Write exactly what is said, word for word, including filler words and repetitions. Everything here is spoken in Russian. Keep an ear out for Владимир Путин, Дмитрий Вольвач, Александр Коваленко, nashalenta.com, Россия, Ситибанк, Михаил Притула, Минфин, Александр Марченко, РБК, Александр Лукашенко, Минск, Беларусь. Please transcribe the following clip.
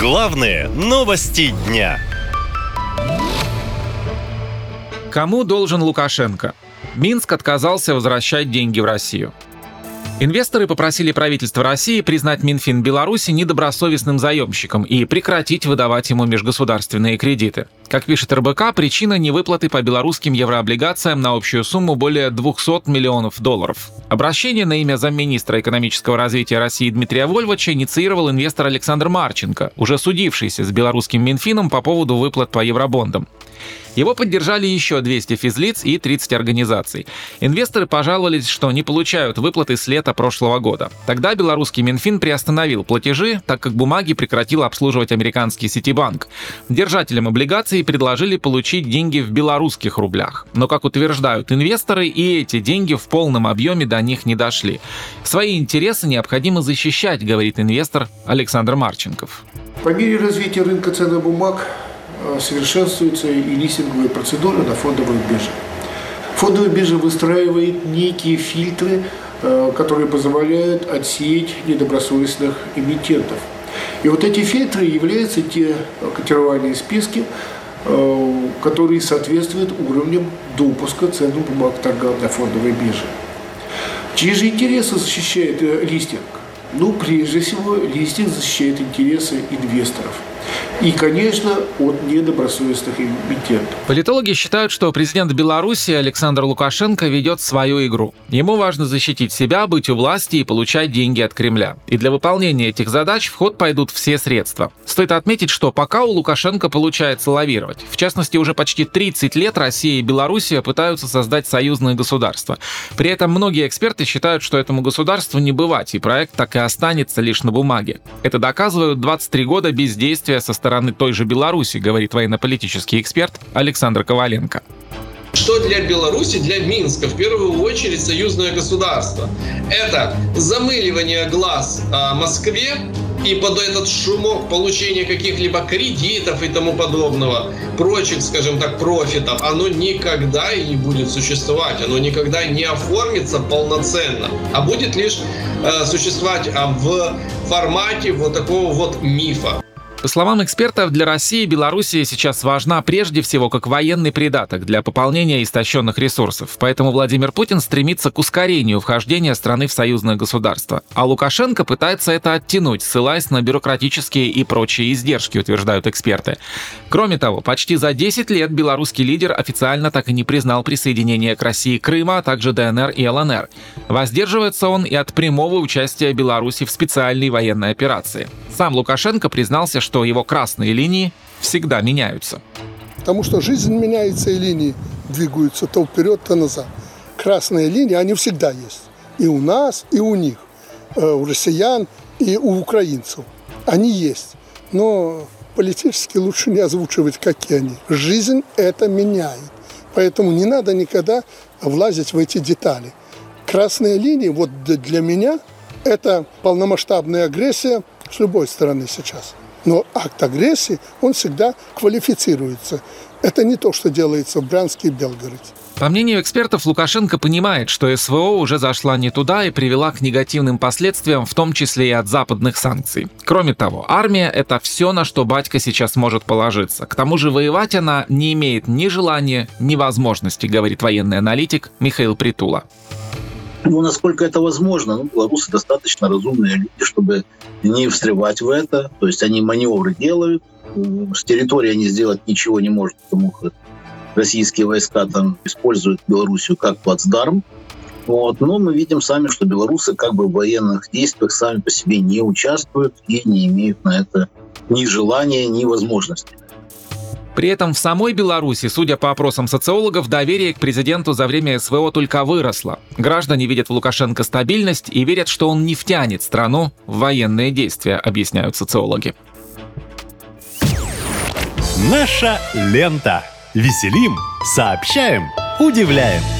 Главные новости дня. Кому должен Лукашенко? Минск отказался возвращать деньги в Россию. Инвесторы попросили правительство России признать Минфин Беларуси недобросовестным заемщиком и прекратить выдавать ему межгосударственные кредиты. Как пишет эр бэ ка, причина невыплаты по белорусским еврооблигациям на общую сумму более двухсот миллионов долларов. Обращение на имя замминистра экономического развития России Дмитрия Вольвача инициировал инвестор Александр Марченко, уже судившийся с белорусским Минфином по поводу выплат по евробондам. Его поддержали еще двести физлиц и тридцать организаций. Инвесторы пожаловались, что не получают выплаты с лета прошлого года. Тогда белорусский Минфин приостановил платежи, так как бумаги прекратил обслуживать американский Ситибанк. Держателям облигаций предложили получить деньги в белорусских рублях. Но, как утверждают инвесторы, и эти деньги в полном объеме до них не дошли. Свои интересы необходимо защищать, говорит инвестор Александр Марченков. По мере развития рынка ценных бумаг совершенствуются и лизинговые процедуры на фондовой бирже. Фондовая биржа выстраивает некие фильтры, которые позволяют отсеять недобросовестных эмитентов. И вот эти фильтры являются те котировальные списки, которые соответствуют уровням допуска ценных бумаг к торгам на фондовой бирже. Чьи же интересы защищает листинг? Ну, прежде всего, листинг защищает интересы инвесторов. И, конечно, от недобросовестных эмитентов. Политологи считают, что президент Беларуси Александр Лукашенко ведет свою игру. Ему важно защитить себя, быть у власти и получать деньги от Кремля. И для выполнения этих задач в ход пойдут все средства. Стоит отметить, что пока у Лукашенко получается лавировать. В частности, уже почти тридцать лет Россия и Белоруссия пытаются создать союзное государство. При этом многие эксперты считают, что этому государству не бывать, и проект так и останется лишь на бумаге. Это доказывают двадцать три года бездействия со стороны стороны той же Беларуси, говорит военно-политический эксперт Александр Коваленко. Что для Беларуси, для Минска в первую очередь союзное государство? Это замыливание глаз а, Москве и под этот шумок получения каких-либо кредитов и тому подобного, прочих, скажем так, профитов, оно никогда и не будет существовать, оно никогда не оформится полноценно, а будет лишь а, существовать а, в формате вот такого вот мифа. По словам экспертов, для России Белоруссия сейчас важна прежде всего как военный придаток для пополнения истощенных ресурсов. Поэтому Владимир Путин стремится к ускорению вхождения страны в союзное государство. А Лукашенко пытается это оттянуть, ссылаясь на бюрократические и прочие издержки, утверждают эксперты. Кроме того, почти за десять лет белорусский лидер официально так и не признал присоединение к России Крыма, а также дэ эн эр и эл эн эр. Воздерживается он и от прямого участия Беларуси в специальной военной операции. Сам Лукашенко признался, что что его красные линии всегда меняются. Потому что жизнь меняется, и линии двигаются то вперед, то назад. Красные линии, они всегда есть. И у нас, и у них. У россиян, и у украинцев. Они есть. Но политически лучше не озвучивать, какие они. Жизнь это меняет. Поэтому не надо никогда влазить в эти детали. Красные линии, вот для меня, это полномасштабная агрессия с любой стороны сейчас. Но акт агрессии, он всегда квалифицируется. Это не то, что делается в Брянске и Белгороде. По мнению экспертов, Лукашенко понимает, что эс вэ о уже зашла не туда и привела к негативным последствиям, в том числе и от западных санкций. Кроме того, армия — это все, на что батька сейчас может положиться. К тому же воевать она не имеет ни желания, ни возможности, говорит военный аналитик Михаил Притула. Ну, насколько это возможно, ну, белорусы достаточно разумные люди, чтобы не встревать в это. То есть они маневры делают, с территории они сделать ничего не могут, потому что российские войска там используют Белоруссию как плацдарм. Вот. Но мы видим сами, что белорусы как бы в военных действиях сами по себе не участвуют и не имеют на это ни желания, ни возможности. При этом в самой Беларуси, судя по опросам социологов, доверие к президенту за время эс вэ о только выросло. Граждане видят в Лукашенко стабильность и верят, что он не втянет страну в военные действия, объясняют социологи. Наша лента. Веселим, сообщаем, удивляем.